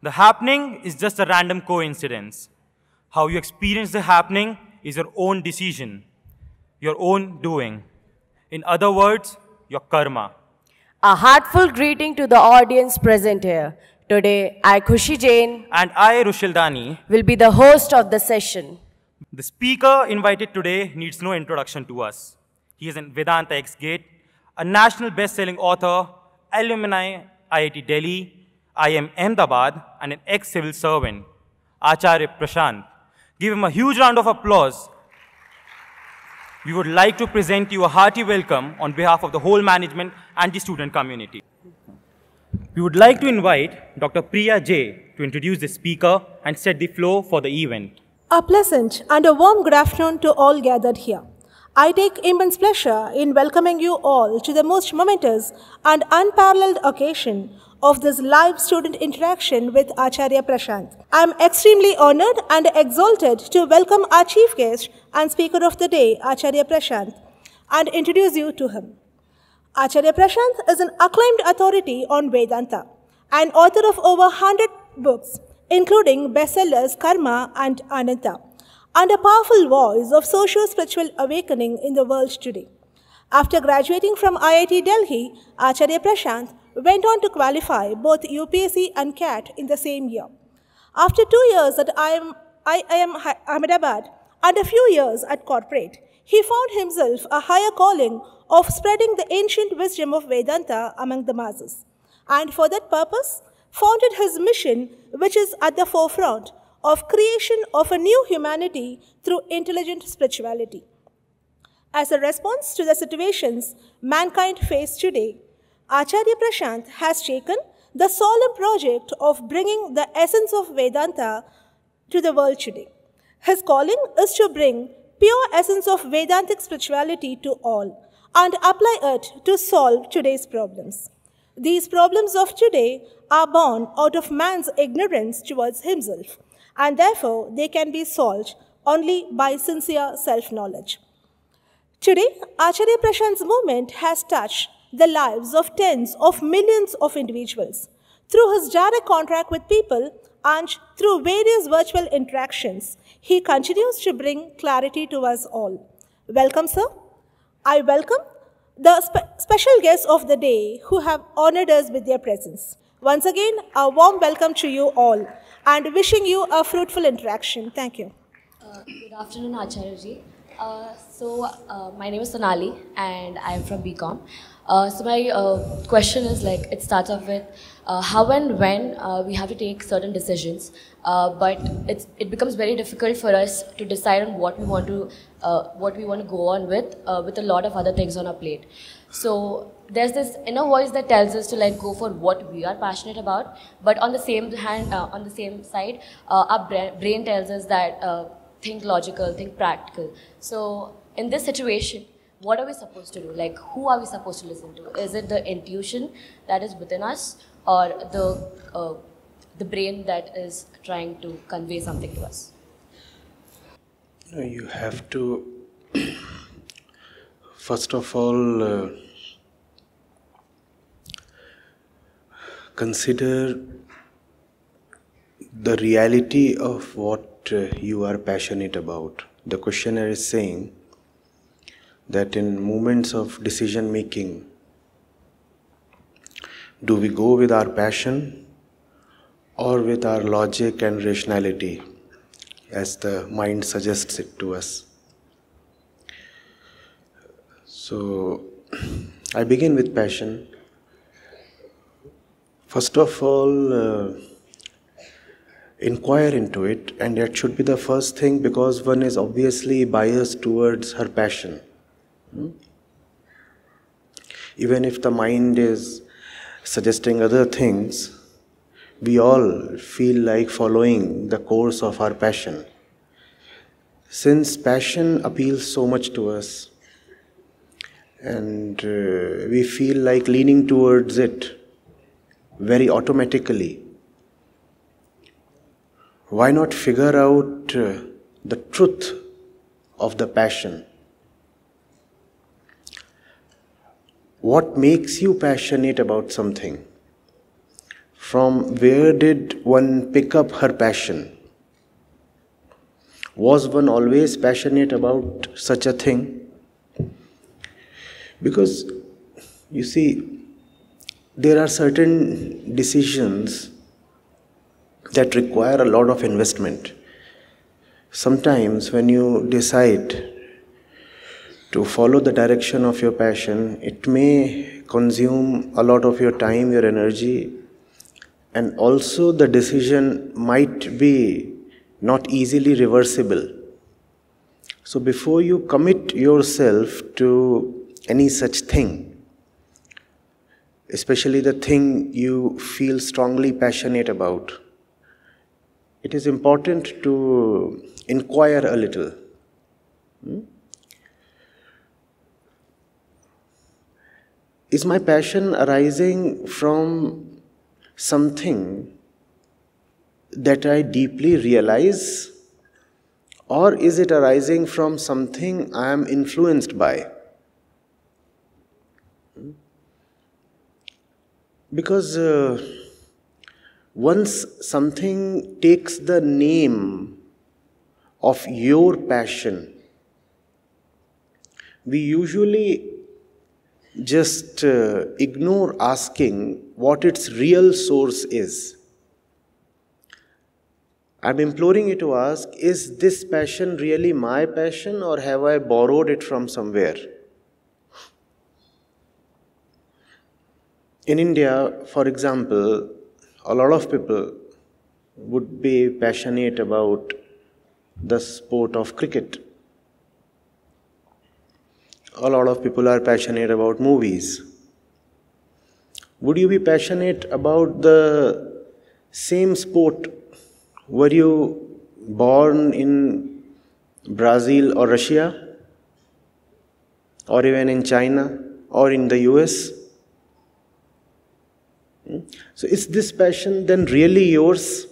The happening is just a random coincidence. How you experience the happening is your own decision, your own doing. In other words, your karma. A heartfelt greeting to the audience present here. Today, I, Khushi Jain, and I, Rushildani, will be the host of the session. The speaker invited today needs no introduction to us. He is in Vedanta Ex-Gate, a national best-selling author, alumni IIT Delhi, IIM Ahmedabad, and an ex-civil servant, Acharya Prashant. Give him a huge round of applause. We would like to present you a hearty welcome on behalf of the whole management and the student community. We would like to invite Dr. Priya J to introduce the speaker and set the flow for the event. A pleasant and a warm good afternoon to all gathered here. I take immense pleasure in welcoming you all to the most momentous and unparalleled occasion of this live student interaction with Acharya Prashant. I am extremely honored and exalted to welcome our chief guest and speaker of the day, Acharya Prashant, and introduce you to him. Acharya Prashant is an acclaimed authority on Vedanta, an author of over 100 books, including bestsellers Karma and Ananta, and a powerful voice of socio-spiritual awakening in the world today. After graduating from IIT Delhi, Acharya Prashant went on to qualify both UPSC and CAT in the same year. After 2 years at IIM Ahmedabad and a few years at corporate, he found himself a higher calling of spreading the ancient wisdom of Vedanta among the masses. And for that purpose, founded his mission, which is at the forefront of creation of a new humanity through intelligent spirituality. As a response to the situations mankind face today, Acharya Prashant has taken the solemn project of bringing the essence of Vedanta to the world today. His calling is to bring pure essence of Vedantic spirituality to all and apply it to solve today's problems. These problems of today are born out of man's ignorance towards himself, and therefore they can be solved only by sincere self-knowledge. Today, Acharya Prashant's movement has touched the lives of tens of millions of individuals through his direct contact with people and through various virtual interactions. He continues to bring clarity to us all. Welcome, sir. I welcome the special guests of the day who have honored us with their presence. Once again, a warm welcome to you all and wishing you a fruitful interaction. Thank you. Good afternoon, Acharya Ji. My name is Sonali and I am from BCom. My question is, like, it starts off with how and when we have to take certain decisions, but it becomes very difficult for us to decide on what we want to go on with a lot of other things on our plate. So there's this inner voice that tells us to, like, go for what we are passionate about, but on the same hand, on the same side, our brain tells us that think logical, think practical. So in this situation, what are we supposed to do? Like, who are we supposed to listen to? Is it the intuition that is within us, or the brain that is trying to convey something to us? You have to, first of all, consider the reality of what you are passionate about. The questioner is saying that in moments of decision making, do we go with our passion or with our logic and rationality as the mind suggests it to us? So I begin with passion. First of all, inquire into it, and that should be the first thing, because one is obviously biased towards her passion. Even if the mind is suggesting other things, we all feel like following the course of our passion. Since passion appeals so much to us and we feel like leaning towards it very automatically, why not figure out the truth of the passion? What makes you passionate about something? From where did one pick up her passion? Was one always passionate about such a thing? Because, you see, there are certain decisions that require a lot of investment. Sometimes when you decide to follow the direction of your passion, it may consume a lot of your time, your energy, and also the decision might be not easily reversible. So before you commit yourself to any such thing, especially the thing you feel strongly passionate about, it is important to inquire a little. Is my passion arising from something that I deeply realize, or is it arising from something I am influenced by? Because once something takes the name of your passion, we usually just ignore asking what its real source is. I'm imploring you to ask, is this passion really my passion, or have I borrowed it from somewhere? In India, for example, a lot of people would be passionate about the sport of cricket. A lot of people are passionate about movies. Would you be passionate about the same sport were you born in Brazil or Russia, or even in China or in the US? So is this passion then really yours?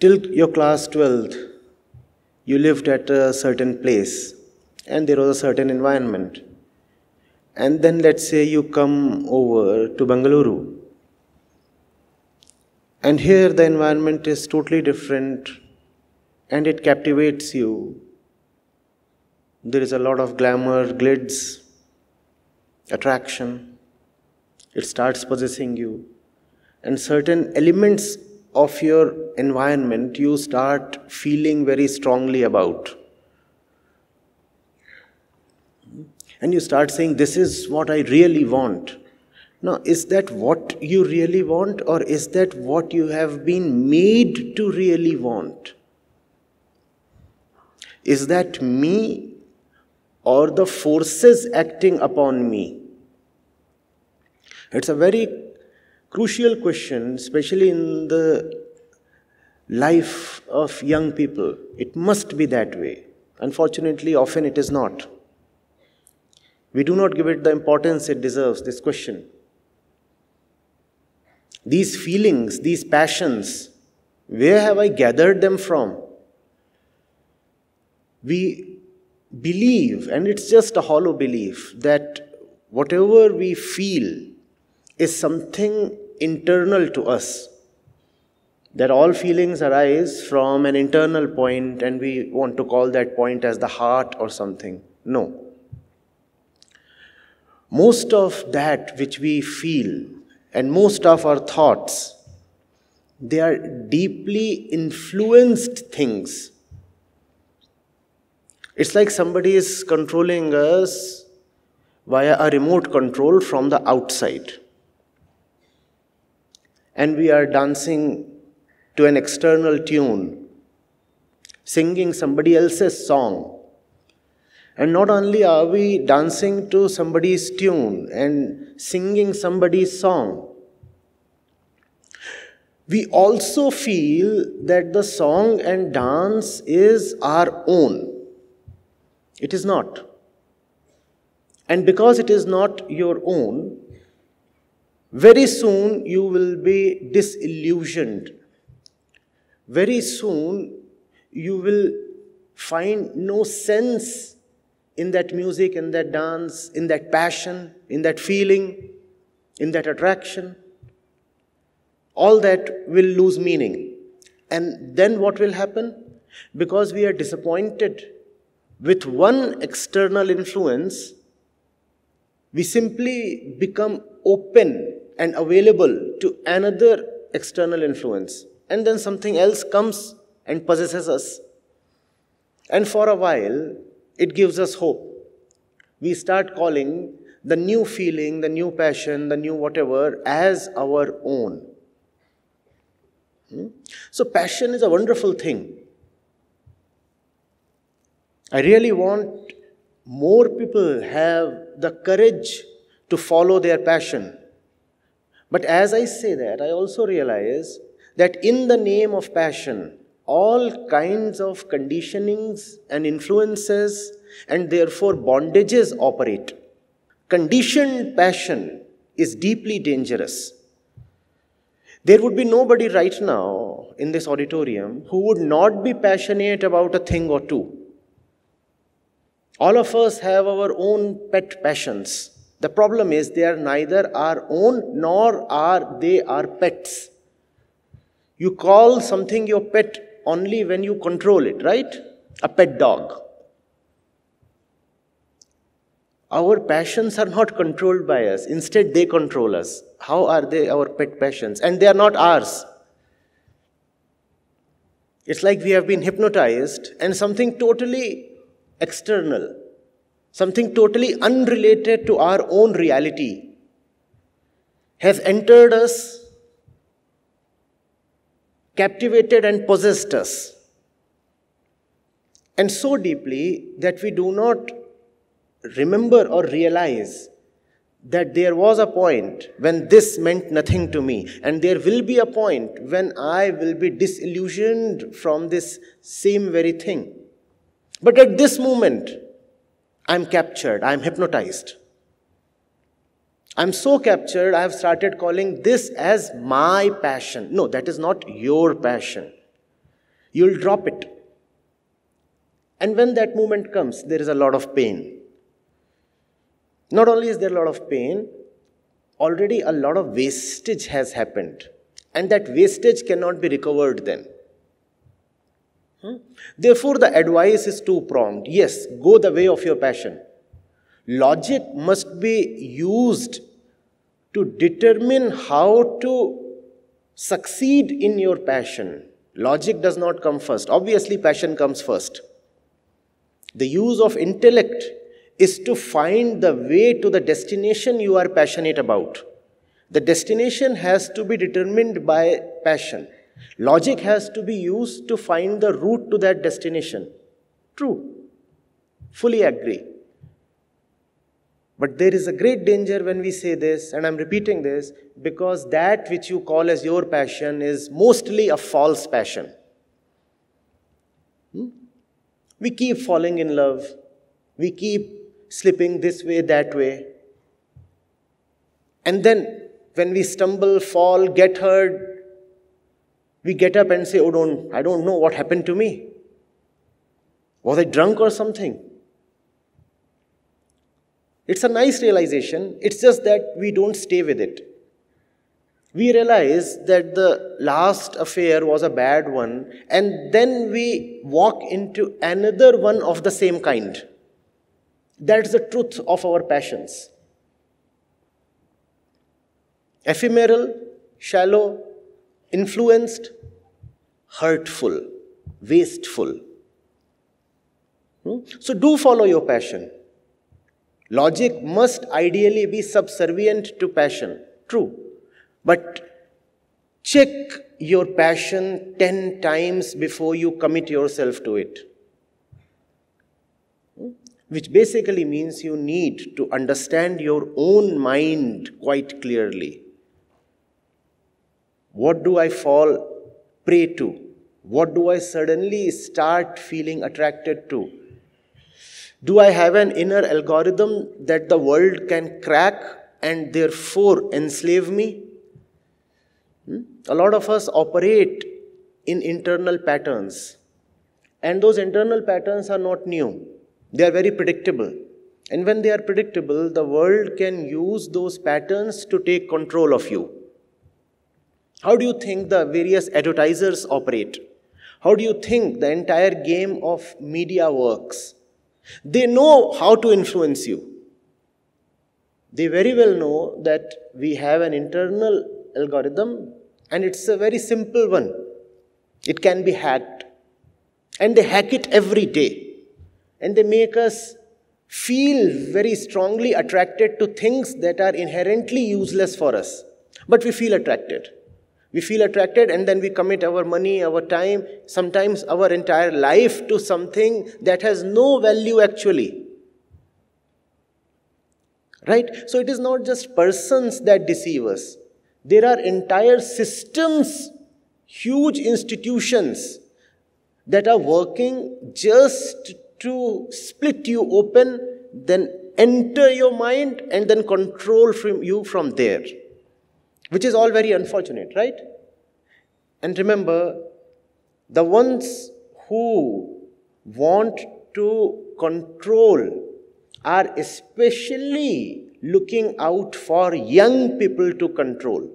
Till your class 12th, you lived at a certain place and there was a certain environment. And then let's say you come over to Bengaluru. And here the environment is totally different and it captivates you. There is a lot of glamour, glitz, attraction. It starts possessing you. And certain elements of your environment you start feeling very strongly about. And you start saying, this is what I really want. Now, is that what you really want, or is that what you have been made to really want? Is that me, or the forces acting upon me? It's a very crucial question, especially in the life of young people. It must be that way. Unfortunately, often it is not. We do not give it the importance it deserves, this question. These feelings, these passions, where have I gathered them from? We believe, and it's just a hollow belief, that whatever we feel is something internal to us. That all feelings arise from an internal point, and we want to call that point as the heart or something. No. Most of that which we feel, and most of our thoughts, they are deeply influenced things. It's like somebody is controlling us via a remote control from the outside. And we are dancing to an external tune, singing somebody else's song. And not only are we dancing to somebody's tune and singing somebody's song, we also feel that the song and dance is our own. It is not. And because it is not your own, very soon you will be disillusioned. Very soon you will find no sense in that music, in that dance, in that passion, in that feeling. in that attraction, all that will lose meaning. And then what will happen? Because we are disappointed with one external influence, we simply become open and available to another external influence. And then something else comes and possesses us. And for a while, it gives us hope. We start calling the new feeling, the new passion, the new whatever as our own. So passion is a wonderful thing. I really want more people have the courage to follow their passion. But as I say that, I also realize that in the name of passion, all kinds of conditionings and influences and therefore bondages operate. Conditioned passion is deeply dangerous. There would be nobody right now in this auditorium who would not be passionate about a thing or two. All of us have our own pet passions. The problem is they are neither our own nor are they our pets. You call something your pet only when you control it, right? A pet dog. Our passions are not controlled by us. Instead, they control us. How are they our pet passions? And they are not ours. It's like we have been hypnotized and something totally external, something totally unrelated to our own reality has entered us, captivated and possessed us. And so deeply that we do not remember or realize that there was a point when this meant nothing to me, and there will be a point when I will be disillusioned from this same very thing. But at this moment, I'm captured, I'm hypnotized. I'm so captured, I've started calling this as my passion. No, that is not your passion. You'll drop it. And when that moment comes, there is a lot of pain. Not only is there a lot of pain, already a lot of wastage has happened. And that wastage cannot be recovered then. Therefore, the advice is two-pronged. Yes, go the way of your passion. Logic must be used to determine how to succeed in your passion. Logic does not come first. Obviously, passion comes first. The use of intellect is to find the way to the destination you are passionate about. The destination has to be determined by passion. Logic has to be used to find the route to that destination. True. Fully agree. But there is a great danger when we say this, and I'm repeating this, because that which you call as your passion is mostly a false passion. We keep falling in love. We keep slipping this way, that way. And then when we stumble, fall, get hurt, we get up and say, oh, I don't know what happened to me. Was I drunk or something? It's a nice realization. It's just that we don't stay with it. We realize that the last affair was a bad one, and then we walk into another one of the same kind. That's the truth of our passions. Ephemeral, shallow, influenced, hurtful, wasteful. So do follow your passion. Logic must ideally be subservient to passion. True. But check your passion 10 times before you commit yourself to it. Which basically means you need to understand your own mind quite clearly. What do I fall prey to? What do I suddenly start feeling attracted to? Do I have an inner algorithm that the world can crack and therefore enslave me? A lot of us operate in internal patterns, and those internal patterns are not new. They are very predictable, And when they are predictable, the world can use those patterns to take control of you. How do you think the various advertisers operate? How do you think the entire game of media works? They know how to influence you. They very well know that we have an internal algorithm, and it's a very simple one. It can be hacked. And they hack it every day. And they make us feel very strongly attracted to things that are inherently useless for us. But we feel attracted. We feel attracted, and then we commit our money, our time, sometimes our entire life to something that has no value actually. Right? So it is not just persons that deceive us. There are entire systems, huge institutions that are working just to split you open, then enter your mind and then control you from there. Which is all very unfortunate, right? And remember, the ones who want to control are especially looking out for young people to control.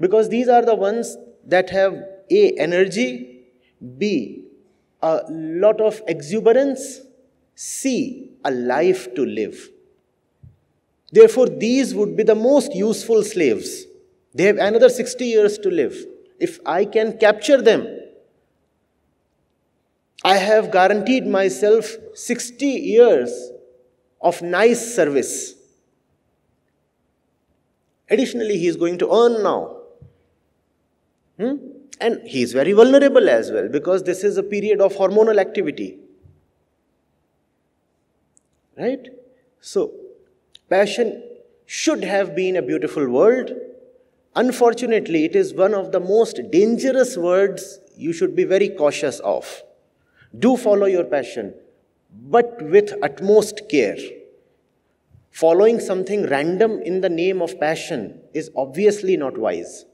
Because these are the ones that have A, energy, B, a lot of exuberance, C, a life to live. Therefore, these would be the most useful slaves. They have another 60 years to live. If I can capture them, I have guaranteed myself 60 years of nice service. Additionally, he is going to earn now. And he is very vulnerable as well, because this is a period of hormonal activity. Right? So, passion should have been a beautiful word. Unfortunately, it is one of the most dangerous words you should be very cautious of. Do follow your passion, but with utmost care. Following something random in the name of passion is obviously not wise.